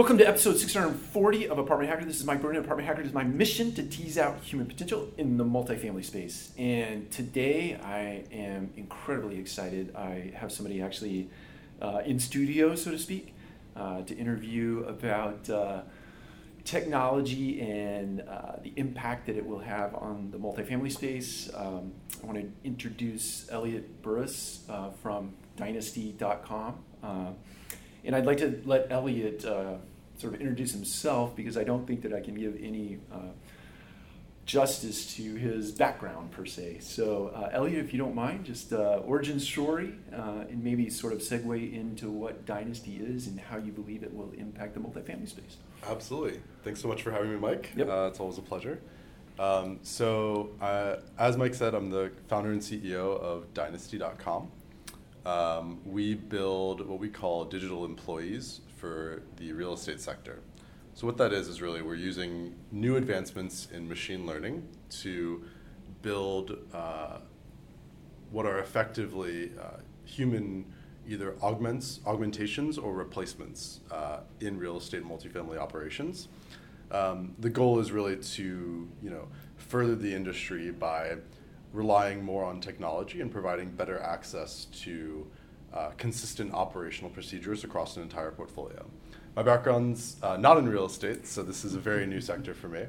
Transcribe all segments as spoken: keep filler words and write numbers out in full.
Welcome to episode six hundred forty of Apartment Hacker. This is Mike Bruno. Apartment Hacker is my mission to tease out human potential in the multifamily space. And today I am incredibly excited. I have somebody actually uh, in studio, so to speak, uh, to interview about uh, technology and uh, the impact that it will have on the multifamily space. Um, I want to introduce Elliot Burris uh, from Dynasty dot com. Uh, and I'd like to let Elliot uh, sort of introduce himself, because I don't think that I can give any uh, justice to his background per se. So uh, Elliot, if you don't mind, just uh, origin story uh, and maybe sort of segue into what Dynasty is and how you believe it will impact the multifamily space. Absolutely. Thanks so much for having me, Mike. Yep. Uh, it's always a pleasure. Um, so uh, as Mike said, I'm the founder and C E O of Dynasty dot com. Um, we build what we call digital employees for the real estate sector. So what that is is really we're using new advancements in machine learning to build uh, what are effectively uh, human either augments, augmentations or replacements uh, in real estate multifamily operations. Um, the goal is really to, you know, further the industry by relying more on technology and providing better access to uh, consistent operational procedures across an entire portfolio. My background's uh, not in real estate, so this is a very new sector for me.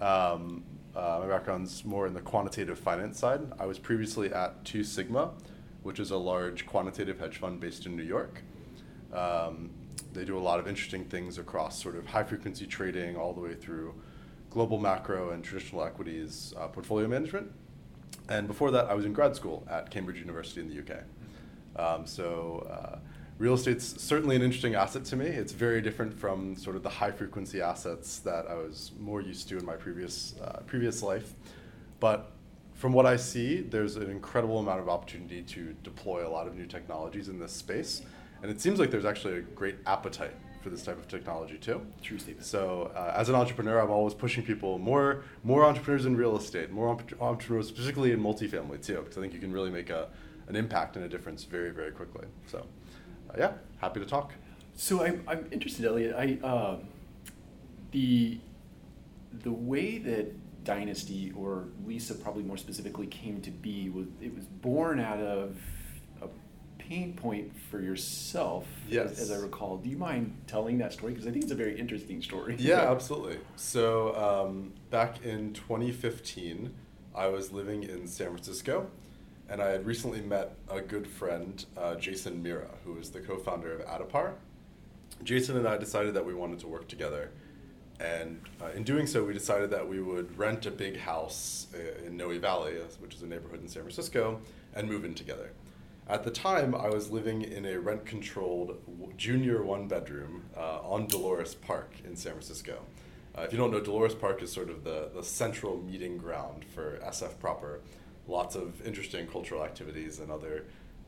Um, uh, my background's more in the quantitative finance side. I was previously at Two Sigma, which is a large quantitative hedge fund based in New York. Um, they do a lot of interesting things across sort of high-frequency trading all the way through global macro and traditional equities uh, portfolio management. And before that, I was in grad school at Cambridge University in the U K. Um, so uh, real estate's certainly an interesting asset to me. It's very different from sort of the high-frequency assets that I was more used to in my previous uh, previous life. But from what I see, there's an incredible amount of opportunity to deploy a lot of new technologies in this space. And it seems like there's actually a great appetite for this type of technology too. True statement. So uh, as an entrepreneur, I'm always pushing people, more more entrepreneurs in real estate, more entrepreneurs, particularly in multifamily too, because I think you can really make a an impact and a difference very, very quickly. So uh, yeah, happy to talk. So I'm, I'm interested, Elliot, I, uh, the, the way that Dynasty, or Lisa probably more specifically, came to be, was it was born out of pain point for yourself, yes. as, as I recall. Do you mind telling that story? Because I think it's a very interesting story. Yeah, absolutely. So um, back in twenty fifteen, I was living in San Francisco, and I had recently met a good friend, uh, Jason Mira, who is the co-founder of Adipar. Jason and I decided that we wanted to work together, and uh, in doing so, we decided that we would rent a big house in Noe Valley, which is a neighborhood in San Francisco, and move in together. At the time, I was living in a rent-controlled junior one-bedroom uh, on Dolores Park in San Francisco. Uh, if you don't know, Dolores Park is sort of the, the central meeting ground for S F proper. Lots of interesting cultural activities and other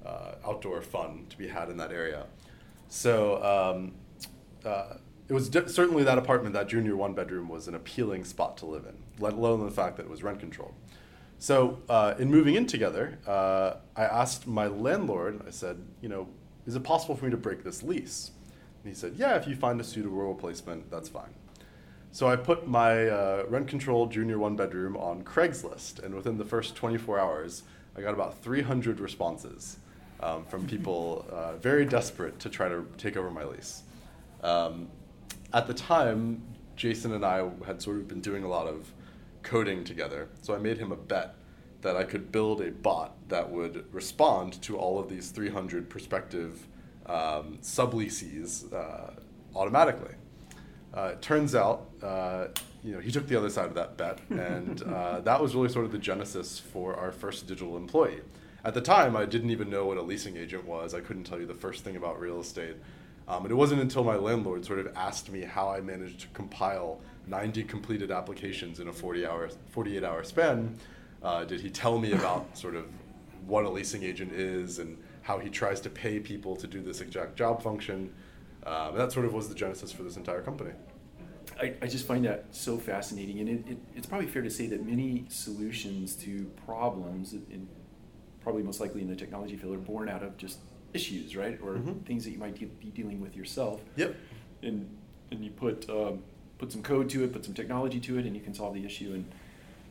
uh, outdoor fun to be had in that area. So um, uh, it was di- certainly that apartment, that junior one-bedroom, was an appealing spot to live in, let alone the fact that it was rent-controlled. So uh, in moving in together, uh, I asked my landlord, I said, you know, is it possible for me to break this lease? And he said, yeah, if you find a suitable replacement, that's fine. So I put my uh, rent-controlled junior one-bedroom on Craigslist, and within the first twenty-four hours, I got about three hundred responses um, from people uh, very desperate to try to take over my lease. Um, at the time, Jason and I had sort of been doing a lot of coding together. So I made him a bet that I could build a bot that would respond to all of these three hundred prospective um, subleases uh, automatically. Uh, it turns out, uh, you know, he took the other side of that bet, and uh, that was really sort of the genesis for our first digital employee. At the time, I didn't even know what a leasing agent was. I couldn't tell you the first thing about real estate. Um, and it wasn't until my landlord sort of asked me how I managed to compile ninety completed applications in a forty-hour, forty-eight-hour span, uh, did he tell me about sort of what a leasing agent is and how he tries to pay people to do this exact job function. Uh, and that sort of was the genesis for this entire company. I, I just find that so fascinating. And it, it, it's probably fair to say that many solutions to problems, and probably most likely in the technology field, are born out of just issues, right? Or mm-hmm. things that you might de- be dealing with yourself. Yep. And and you put um, put some code to it, put some technology to it, and you can solve the issue. And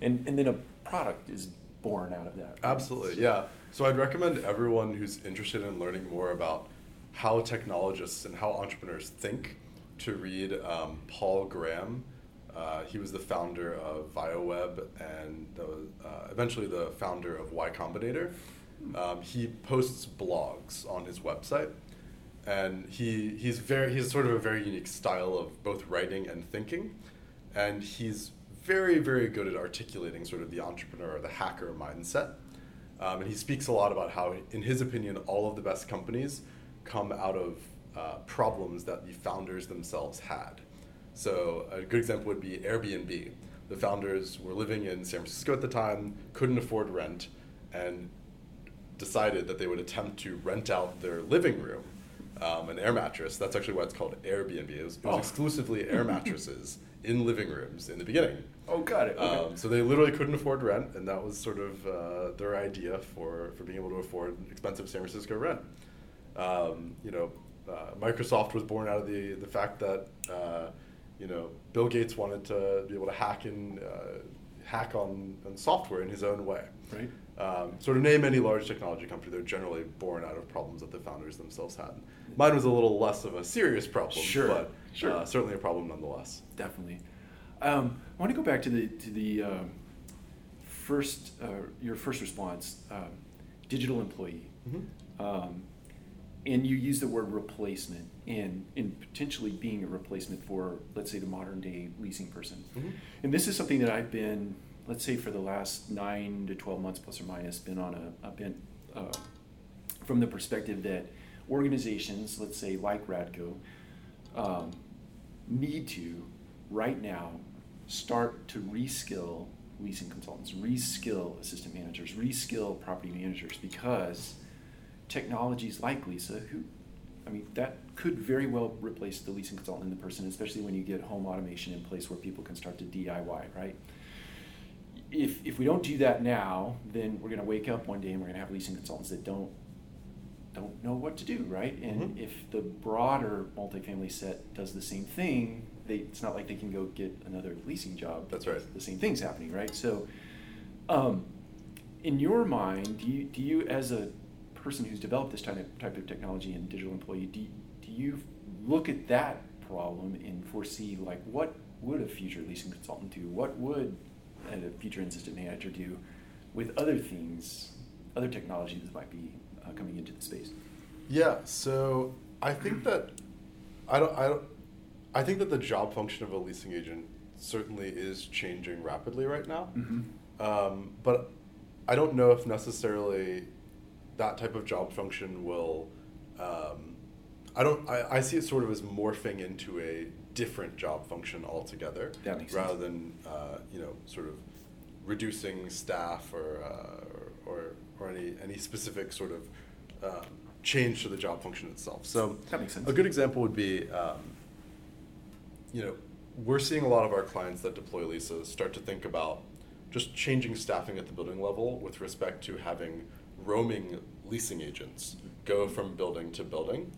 and, and then a product is born out of that. Right? Absolutely, yeah. So I'd recommend everyone who's interested in learning more about how technologists and how entrepreneurs think to read um, Paul Graham. Uh, he was the founder of Viaweb and the, uh, eventually the founder of Y Combinator. Um, he posts blogs on his website, and he he's very he's sort of a very unique style of both writing and thinking, and he's very very good at articulating sort of the entrepreneur or the hacker mindset. Um, and he speaks a lot about how, in his opinion, all of the best companies come out of uh, problems that the founders themselves had. So a good example would be Airbnb. The founders were living in San Francisco at the time, couldn't afford rent, and decided that they would attempt to rent out their living room, um, an air mattress. That's actually why it's called Airbnb. It was, it was oh. exclusively air mattresses in living rooms in the beginning. Oh, got it. Okay. Um, so they literally couldn't afford rent, and that was sort of uh, their idea for, for being able to afford expensive San Francisco rent. Um, you know, uh, Microsoft was born out of the, the fact that uh, you know, Bill Gates wanted to be able to hack in, uh, hack on, on software in his own way. Right. Um, sort of name any large technology company, they're generally born out of problems that the founders themselves had. Mine was a little less of a serious problem, sure. but sure. Uh, certainly a problem nonetheless. Definitely. Um, I want to go back to the to the um, first uh, your first response, um, digital employee, mm-hmm. um, and you use the word replacement. And in potentially being a replacement for, let's say, the modern day leasing person. Mm-hmm. And this is something that I've been, let's say for the last nine to twelve months, plus or minus, been on a, I've been uh, from the perspective that organizations, let's say like RADCO, um, need to right now start to reskill leasing consultants, reskill assistant managers, reskill property managers, because technologies like Lisa, who I mean, that could very well replace the leasing consultant in the person, especially when you get home automation in place where people can start to D I Y, right? If if we don't do that now, then we're going to wake up one day and we're going to have leasing consultants that don't don't know what to do, right? And mm-hmm. if the broader multifamily set does the same thing, they, it's not like they can go get another leasing job. That's right. The same thing's happening, right? So, um, in your mind, do you do you as a person who's developed this type of, type of technology and digital employee, do, do you look at that problem and foresee, like, what would a future leasing consultant do? What would a future assistant manager do with other things, other technology that might be uh, coming into the space? Yeah, so I think that I don't, I don't, I think that the job function of a leasing agent certainly is changing rapidly right now, mm-hmm. um, but I don't know if necessarily that type of job function will, um, I don't. I, I see it sort of as morphing into a different job function altogether, that makes rather sense. than uh, you know, sort of reducing staff or uh, or or any any specific sort of uh, change to the job function itself. So that makes sense. A good example would be, um, you know, we're seeing a lot of our clients that deploy Lisa start to think about just changing staffing at the building level with respect to having roaming leasing agents go from building to building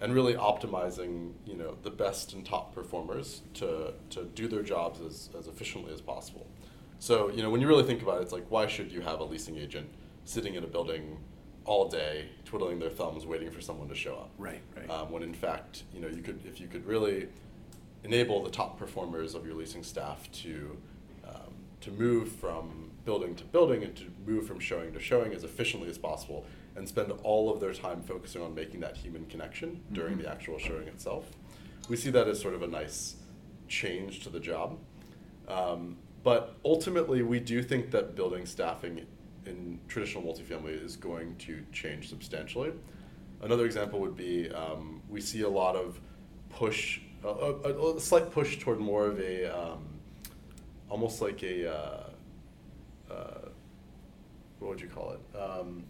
and really optimizing, you know, the best and top performers to, to do their jobs as, as efficiently as possible. So, you know, when you really think about it, it's like, why should you have a leasing agent sitting in a building all day, twiddling their thumbs, waiting for someone to show up? Right, right. Um, when in fact, you know, you could, if you could really enable the top performers of your leasing staff to um, to move from building to building and to move from showing to showing as efficiently as possible and spend all of their time focusing on making that human connection mm-hmm. during the actual showing itself. We see that as sort of a nice change to the job. Um, but ultimately, we do think that building staffing in traditional multifamily is going to change substantially. Another example would be um, we see a lot of push, a, a, a slight push toward more of a, um, almost like a, uh, Uh, what would you call it? Um,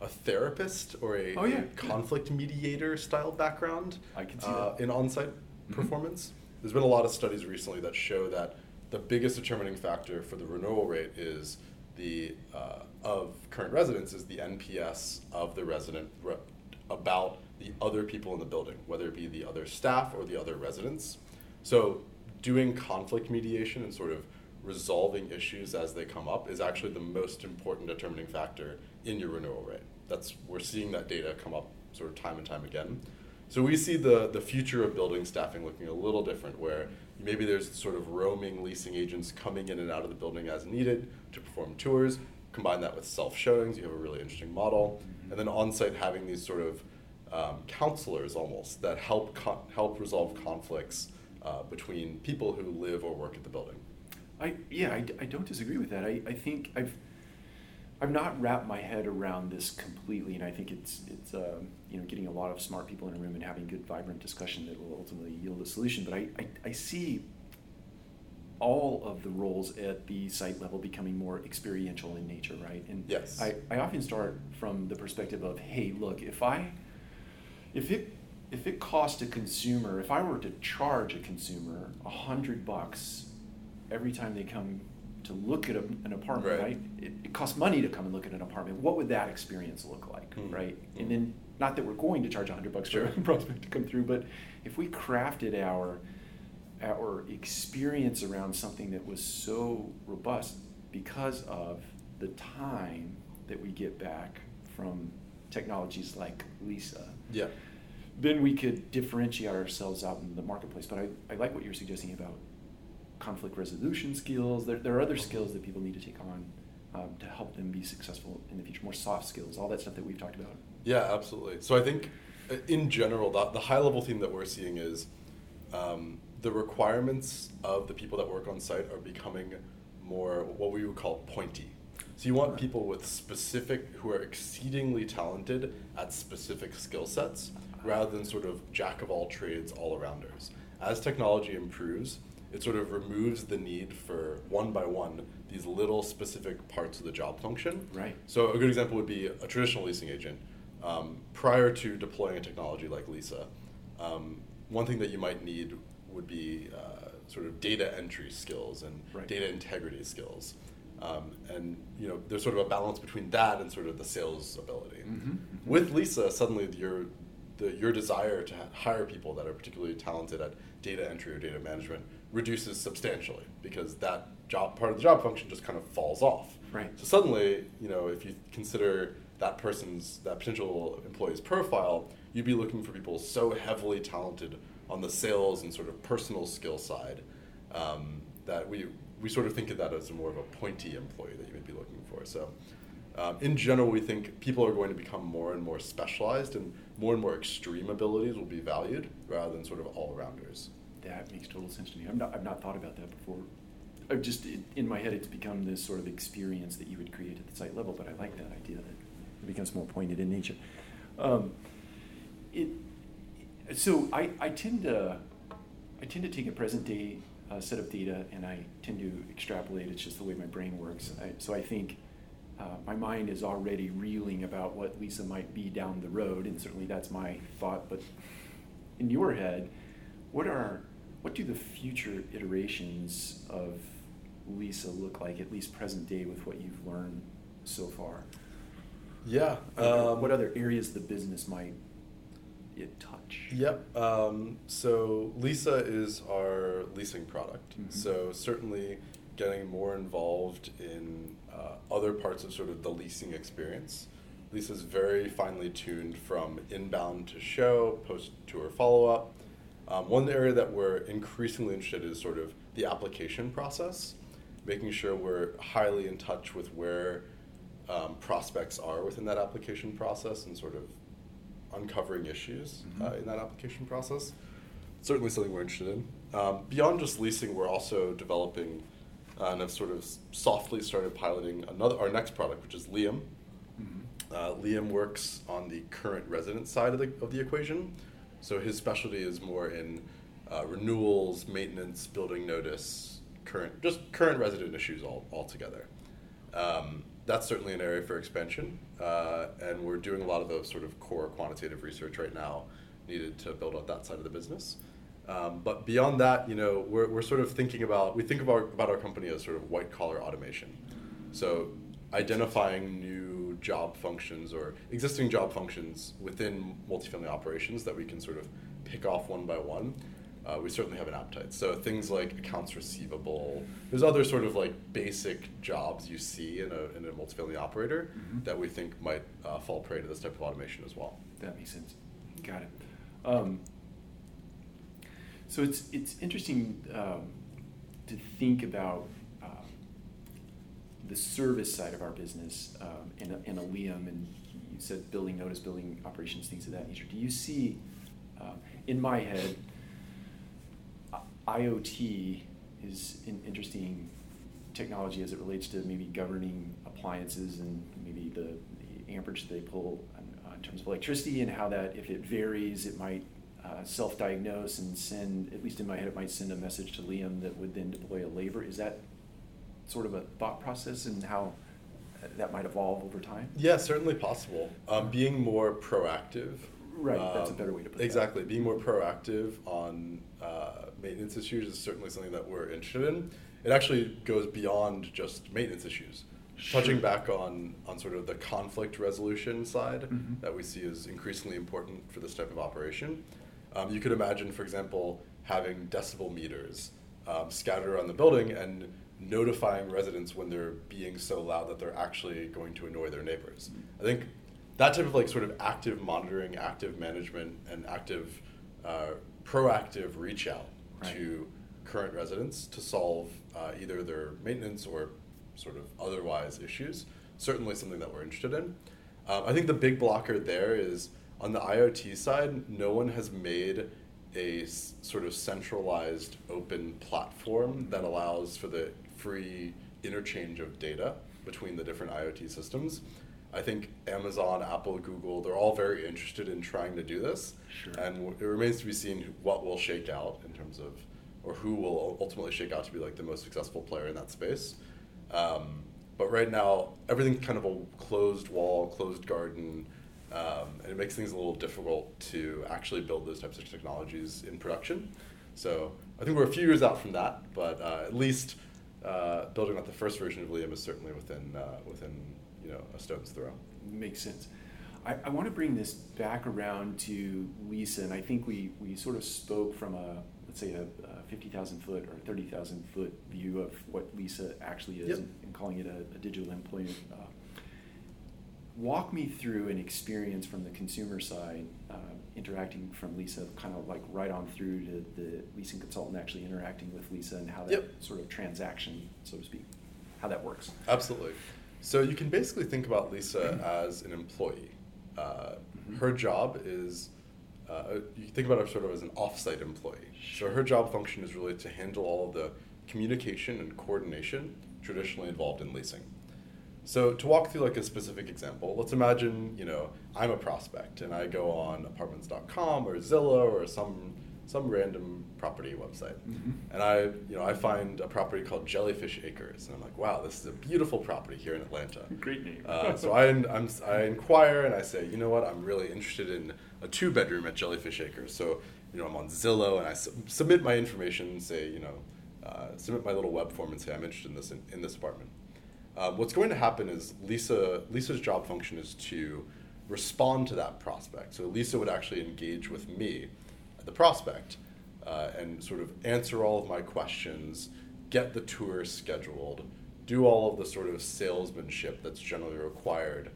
a therapist or a, oh, yeah. a conflict mediator style background I can see uh, that. in on-site mm-hmm. performance. There's been a lot of studies recently that show that the biggest determining factor for the renewal rate is the uh, of current residents is the N P S of the resident re- about the other people in the building, whether it be the other staff or the other residents. So doing conflict mediation and sort of resolving issues as they come up is actually the most important determining factor in your renewal rate. That's, we're seeing that data come up sort of time and time again. So we see the, the future of building staffing looking a little different, where maybe there's sort of roaming leasing agents coming in and out of the building as needed to perform tours. Combine that with self-showings, you have a really interesting model. And then on-site having these sort of um, counselors almost that help con- help resolve conflicts uh, between people who live or work at the building. I yeah, I, I don't disagree with that. I, I think I've I've not wrapped my head around this completely, and I think it's it's um, you know, getting a lot of smart people in a room and having good, vibrant discussion that will ultimately yield a solution. But I, I, I see all of the roles at the site level becoming more experiential in nature, right? And yes. I, I often start from the perspective of, hey, look, if I if it if it cost a consumer, if I were to charge a consumer a hundred bucks every time they come to look at a, an apartment, right? right? It, it costs money to come and look at an apartment. What would that experience look like, mm. right? Mm. And then, not that we're going to charge a hundred bucks sure. for a prospect to come through, but if we crafted our our experience around something that was so robust because of the time that we get back from technologies like Lisa, yeah. then we could differentiate ourselves out in the marketplace. But I, I like what you're suggesting about conflict resolution skills. There, there are other skills that people need to take on um, to help them be successful in the future, more soft skills, all that stuff that we've talked about. Yeah, absolutely. So I think in general, the, the high level theme that we're seeing is um, the requirements of the people that work on site are becoming more what we would call pointy. So you want people with specific, who are exceedingly talented at specific skill sets, rather than sort of jack of all trades, all arounders. As technology improves, it sort of removes the need for one by one, these little specific parts of the job function. Right. So a good example would be a traditional leasing agent. Um, prior to deploying a technology like Lisa, um, one thing that you might need would be uh, sort of data entry skills and right. data integrity skills. Um, and you know, there's sort of a balance between that and sort of the sales ability. Mm-hmm, mm-hmm. With Lisa, suddenly your the, your desire to hire people that are particularly talented at data entry or data management reduces substantially, because that job part of the job function just kind of falls off. Right. So suddenly, you know, if you consider that person's, that potential employee's profile, you'd be looking for people so heavily talented on the sales and sort of personal skill side, um, that we we sort of think of that as more of a pointy employee that you would be looking for. So um, in general, we think people are going to become more and more specialized, and more and more extreme abilities will be valued rather than sort of all-rounders. That makes total sense to me. I've not, I've not thought about that before. I've just, in my head, it's become this sort of experience that you would create at the site level, but I like that idea that it becomes more pointed in nature. Um, it. So I, I tend to I tend to take a present day uh, set of data, and I tend to extrapolate. It's just the way my brain works. I, so I think uh, my mind is already reeling about what Lisa might be down the road, and certainly that's my thought. But in your head, what are what do the future iterations of Lisa look like, at least present day, with what you've learned so far? Yeah. Um, what other areas of the business might you touch? Yep. Um, so Lisa is our leasing product. Mm-hmm. So certainly getting more involved in uh, other parts of sort of the leasing experience. Lisa's very finely tuned from inbound to show, post-tour follow-up. Um, one area that we're increasingly interested in is sort of the application process, making sure we're highly in touch with where um, prospects are within that application process and sort of uncovering issues mm-hmm. uh, in that application process. Certainly something we're interested in. Um, beyond just leasing, we're also developing uh, and have sort of softly started piloting another our next product, which is Liam. Mm-hmm. Uh, Liam works on the current resident side of the, of the equation. So his specialty is more in uh, renewals, maintenance, building notice, current just current resident issues all altogether. Um, That's certainly an area for expansion, uh, and we're doing a lot of the sort of core quantitative research right now needed to build out that side of the business. Um, but beyond that, you know, we're we're sort of thinking about, we think about, about our company as sort of white collar automation. So identifying new job functions or existing job functions within multifamily operations that we can sort of pick off one by one, uh, we certainly have an appetite. So things like accounts receivable, there's other sort of like basic jobs you see in a in a multifamily operator mm-hmm. that we think might uh, fall prey to this type of automation as well. That makes sense. Got it. Um, so it's it's interesting um, to think about uh, the service side of our business um, and, and a Liam, and you said building notice, building operations, things of that nature. Do you see, um, in my head, I O T is an interesting technology as it relates to maybe governing appliances and maybe the, the amperage they pull in terms of electricity, and how that, if it varies, it might uh, self-diagnose and send, at least in my head, it might send a message to Liam that would then deploy a labor. Is that sort of a thought process and how that might evolve over time? Yeah, certainly possible. Um, being more proactive. Right, um, that's a better way to put it. Exactly. That. Being more proactive on uh, maintenance issues is certainly something that we're interested in. It actually goes beyond just maintenance issues. Sure. Touching back on, on sort of the conflict resolution side mm-hmm. that we see is increasingly important for this type of operation. Um, you could imagine, for example, having decibel meters um, scattered around the building and notifying residents when they're being so loud that they're actually going to annoy their neighbors. Mm-hmm. I think that type of like sort of active monitoring, active management, and active uh, proactive reach out right. to current residents to solve uh, either their maintenance or sort of otherwise issues, certainly something that we're interested in. Um, I think the big blocker there is on the I O T side, no one has made a s- sort of centralized open platform that allows for the free interchange of data between the different I O T systems. I think Amazon, Apple, Google, they're all very interested in trying to do this. Sure. And w- it remains to be seen what will shake out in terms of, or who will ultimately shake out to be like the most successful player in that space. Um, but right now, everything's kind of a closed wall, closed garden, um, and it makes things a little difficult to actually build those types of technologies in production. So I think we're a few years out from that, but uh, at least uh, building out the first version of Liam is certainly within uh, within you know a stone's throw. Makes sense. I, I want to bring this back around to Lisa, and I think we, we sort of spoke from a let's say a fifty thousand foot or thirty thousand foot view of what Lisa actually is, yep. and, and calling it a, a digital employment. Uh, walk me through an experience from the consumer side, uh, interacting from Lisa, kind of like right on through to the leasing consultant actually interacting with Lisa, and how that yep. sort of transaction, so to speak, how that works. Absolutely. So you can basically think about Lisa as an employee. Uh, mm-hmm. Her job is Uh, you think about her sort of as an off-site employee. So her job function is really to handle all of the communication and coordination traditionally involved in leasing. So to walk through like a specific example, let's imagine, you know, I'm a prospect and I go on Apartments dot com or Zillow or some some random property website. Mm-hmm. And I, you know, I find a property called Jellyfish Acres, and I'm like, wow, this is a beautiful property here in Atlanta. Great name. uh, so I, I'm, I inquire and I say, you know what, I'm really interested in a two bedroom at Jellyfish Acres. So, you know, I'm on Zillow and I su- submit my information, say, you know, uh, submit my little web form and say, I'm interested in this, in, in this apartment. Uh, what's going to happen is Lisa, Lisa's job function is to respond to that prospect. So Lisa would actually engage with me, the prospect, uh, and sort of answer all of my questions, get the tour scheduled, do all of the sort of salesmanship that's generally required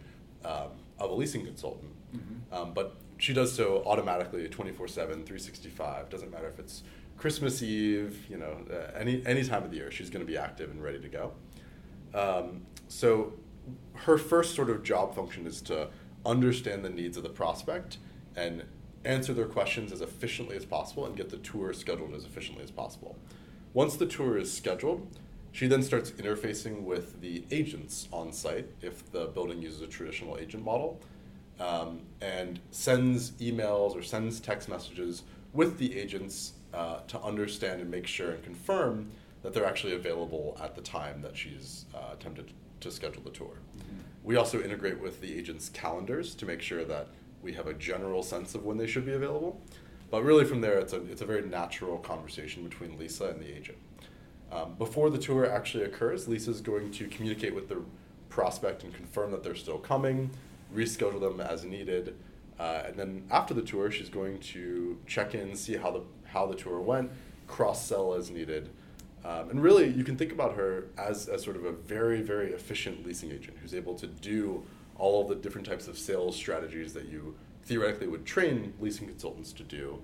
um, of a leasing consultant. Mm-hmm. Um, but she does so automatically twenty-four seven, three sixty-five, doesn't matter if it's Christmas Eve, you know, uh, any any time of the year, she's going to be active and ready to go. Um, so her first sort of job function is to understand the needs of the prospect and answer their questions as efficiently as possible and get the tour scheduled as efficiently as possible. Once the tour is scheduled, she then starts interfacing with the agents on site, if the building uses a traditional agent model, um, and sends emails or sends text messages with the agents uh, to understand and make sure and confirm that they're actually available at the time that she's uh, attempted to schedule the tour. Mm-hmm. We also integrate with the agents' calendars to make sure that we have a general sense of when they should be available. But really from there, it's a it's a very natural conversation between Lisa and the agent. Um, before the tour actually occurs, Lisa's going to communicate with the prospect and confirm that they're still coming, reschedule them as needed. Uh, and then after the tour, she's going to check in, see how the how the tour went, cross-sell as needed. Um, and really, you can think about her as, as sort of a very, very efficient leasing agent who's able to do all of the different types of sales strategies that you theoretically would train leasing consultants to do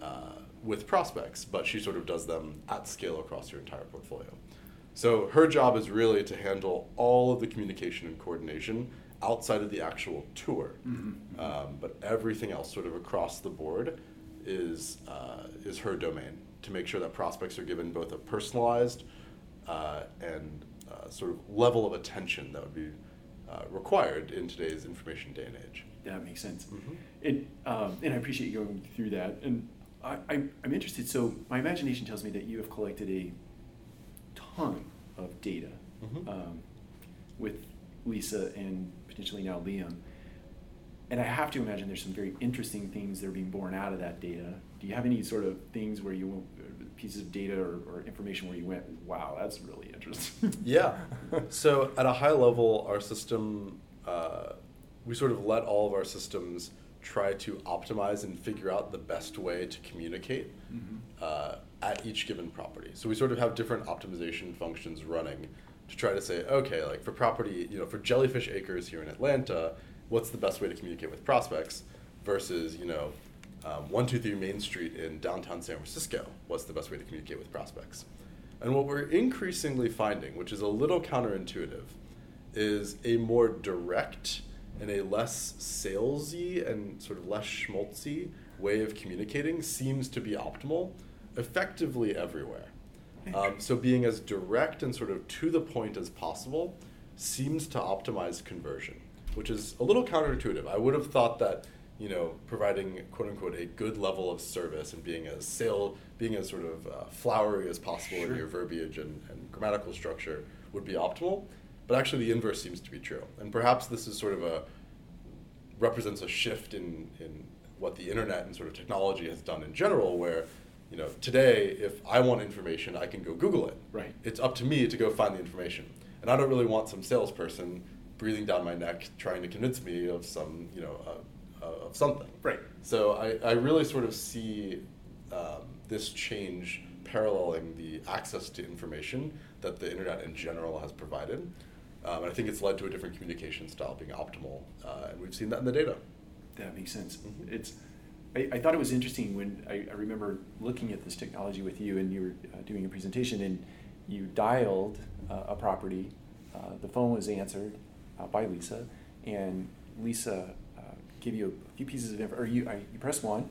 uh, with prospects, but she sort of does them at scale across your entire portfolio. So her job is really to handle all of the communication and coordination outside of the actual tour, mm-hmm. um, but everything else sort of across the board is uh, is her domain, to make sure that prospects are given both a personalized uh, and uh, sort of level of attention that would be uh, required in today's information day and age. That makes sense. Mm-hmm. It, um, and I appreciate you going through that. And I, I'm, I'm interested, so my imagination tells me that you have collected a ton of data mm-hmm. um, with Lisa and potentially now Liam. And I have to imagine there's some very interesting things that are being born out of that data. Do you have any sort of things where you, pieces of data or, or information where you went, wow, that's really interesting? Yeah. So at a high level, our system, uh, we sort of let all of our systems try to optimize and figure out the best way to communicate mm-hmm. uh, at each given property. So we sort of have different optimization functions running to try to say, okay, like for property, you know, for Jellyfish Acres here in Atlanta, what's the best way to communicate with prospects versus, you know, um, one two three Main Street in downtown San Francisco, what's the best way to communicate with prospects? And what we're increasingly finding, which is a little counterintuitive, is a more direct and a less salesy and sort of less schmaltzy way of communicating seems to be optimal effectively everywhere. Um, so being as direct and sort of to the point as possible seems to optimize conversion, which is a little counterintuitive. I would have thought that, you know, providing quote unquote a good level of service and being as sale, being as sort of uh, flowery as possible sure. in your verbiage and, and grammatical structure would be optimal, but actually the inverse seems to be true. And perhaps this is sort of a, represents a shift in, in what the internet and sort of technology has done in general, where, you know, today if I want information, I can go Google it. Right. It's up to me to go find the information. And I don't really want some salesperson breathing down my neck, trying to convince me of some, you know, uh, uh, of something. Right. So I, I really sort of see um, this change paralleling the access to information that the internet in general has provided. Um, and I think it's led to a different communication style being optimal. Uh, and we've seen that in the data. That makes sense. Mm-hmm. It's. I, I thought it was interesting when I, I remember looking at this technology with you, and you were uh, doing a presentation, and you dialed uh, a property. Uh, the phone was answered Uh, by Lisa, and Lisa uh, gave you a few pieces of info, or you, uh, you pressed one,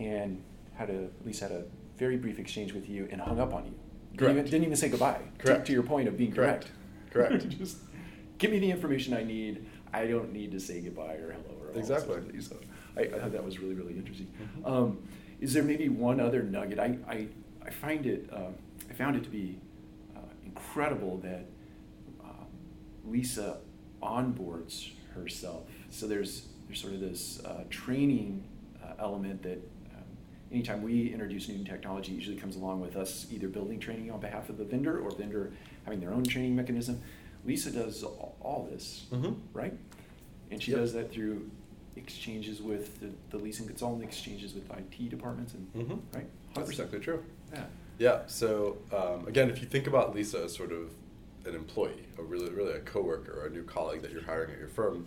and had a Lisa had a very brief exchange with you and hung up on you. Correct. Didn't even, didn't even say goodbye. Correct. To, to your point of being correct. Correct. correct. Just give me the information I need. I don't need to say goodbye or hello or exactly. All so I, I thought that was really really interesting. Mm-hmm. Um, is there maybe one other nugget? I I, I find it um, I found it to be uh, incredible that um, Lisa onboards herself. So there's there's sort of this uh, training uh, element that um, anytime we introduce new technology, it usually comes along with us either building training on behalf of the vendor or vendor having their own training mechanism. Lisa does all, all this, mm-hmm. right? And she yep. does that through exchanges with the, the leasing consultant, exchanges with I T departments, and mm-hmm. right? one hundred percent. That's exactly true. Yeah. Yeah. So um, again, if you think about Lisa as sort of an employee, or really, really a coworker or a new colleague that you're hiring at your firm.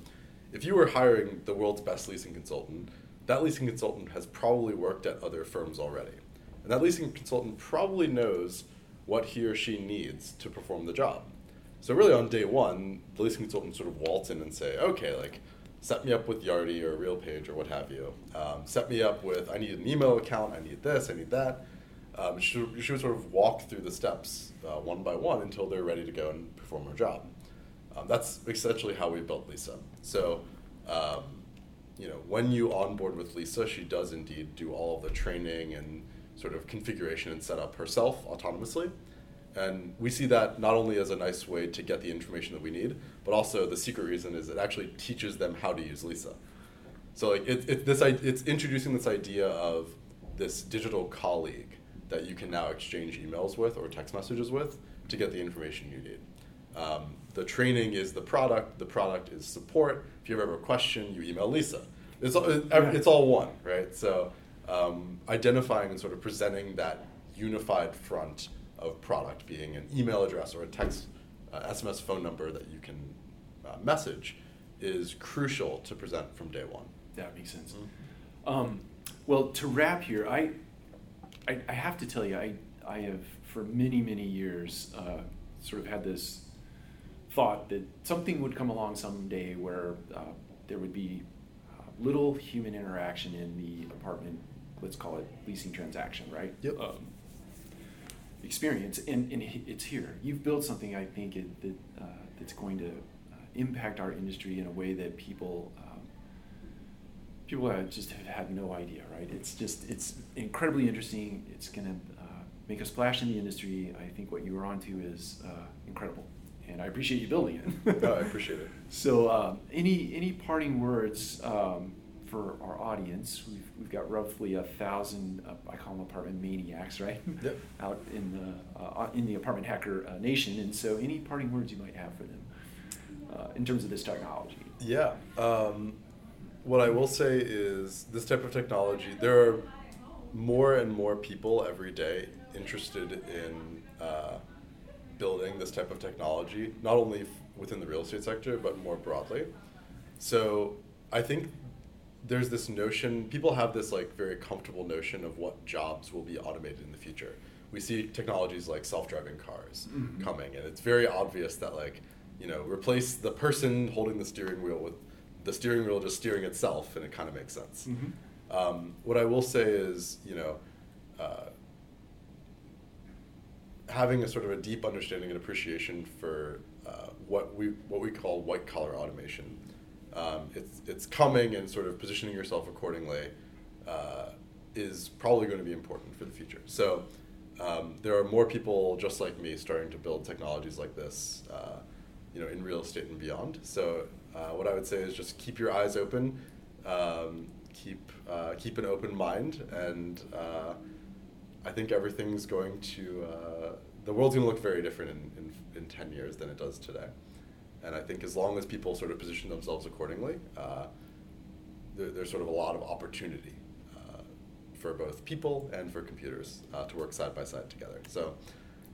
If you were hiring the world's best leasing consultant, that leasing consultant has probably worked at other firms already. And that leasing consultant probably knows what he or she needs to perform the job. So really on day one, the leasing consultant sort of waltz in and say, okay, like set me up with Yardi or RealPage or what have you. Um, set me up with, I need an email account, I need this, I need that. Um, she, she would sort of walk through the steps uh, one by one until they're ready to go and perform her job. Um, that's essentially how we built Lisa. So, um, you know, when you onboard with Lisa, she does indeed do all of the training and sort of configuration and setup herself autonomously. And we see that not only as a nice way to get the information that we need, but also the secret reason is it actually teaches them how to use Lisa. So like it, it, this, it's introducing this idea of this digital colleague that you can now exchange emails with or text messages with to get the information you need. Um, the training is the product. The product is support. If you have ever a question, you email Lisa. It's all, it's all one, right? So um, identifying and sort of presenting that unified front of product being an email address or a text, uh, S M S phone number that you can uh, message is crucial to present from day one. That makes sense. Mm-hmm. Um, well, to wrap here, I, I I have to tell you, I I have for many, many years uh, sort of had this thought that something would come along someday where uh, there would be little human interaction in the apartment, let's call it leasing transaction, right? Yep. Um, experience, and, and it's here. You've built something, I think, it, that uh, that's going to uh, impact our industry in a way that people um, people uh, just have had no idea, right? It's just it's incredibly interesting. It's going to uh, make a splash in the industry. I think what you were onto is uh, incredible. And I appreciate you building it. No, I appreciate it. So, um, any any parting words um, for our audience? We've we've got roughly a thousand. Uh, I call them apartment maniacs, right? Yep. Out in the uh, in the apartment hacker uh, nation. And so, any parting words you might have for them uh, in terms of this technology? Yeah. Um, what I will say is this type of technology. There are more and more people every day interested in. Uh, building this type of technology, not only f- within the real estate sector, but more broadly. So I think there's this notion, people have this like very comfortable notion of what jobs will be automated in the future. We see technologies like self-driving cars mm-hmm. coming, and it's very obvious that like, you know, replace the person holding the steering wheel with the steering wheel just steering itself, and it kind of makes sense. Mm-hmm. Um, what I will say is, you know, uh, having a sort of a deep understanding and appreciation for uh, what we what we call white collar automation, um, it's it's coming, and sort of positioning yourself accordingly uh, is probably going to be important for the future. So um, there are more people just like me starting to build technologies like this, uh, you know, in real estate and beyond. So uh, what I would say is just keep your eyes open, um, keep uh, keep an open mind, and. Uh, I think everything's going to, uh, the world's going to look very different in, in, in ten years than it does today. And I think as long as people sort of position themselves accordingly, uh, there, there's sort of a lot of opportunity uh, for both people and for computers uh, to work side by side together. So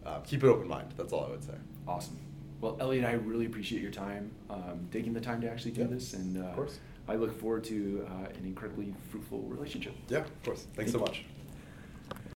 uh, keep an open mind. That's all I would say. Awesome. Well, Elliot, I really appreciate your time, um, taking the time to actually do yeah, this. And uh, of course. I look forward to uh, an incredibly fruitful relationship. Yeah, of course. Thanks Thank so much.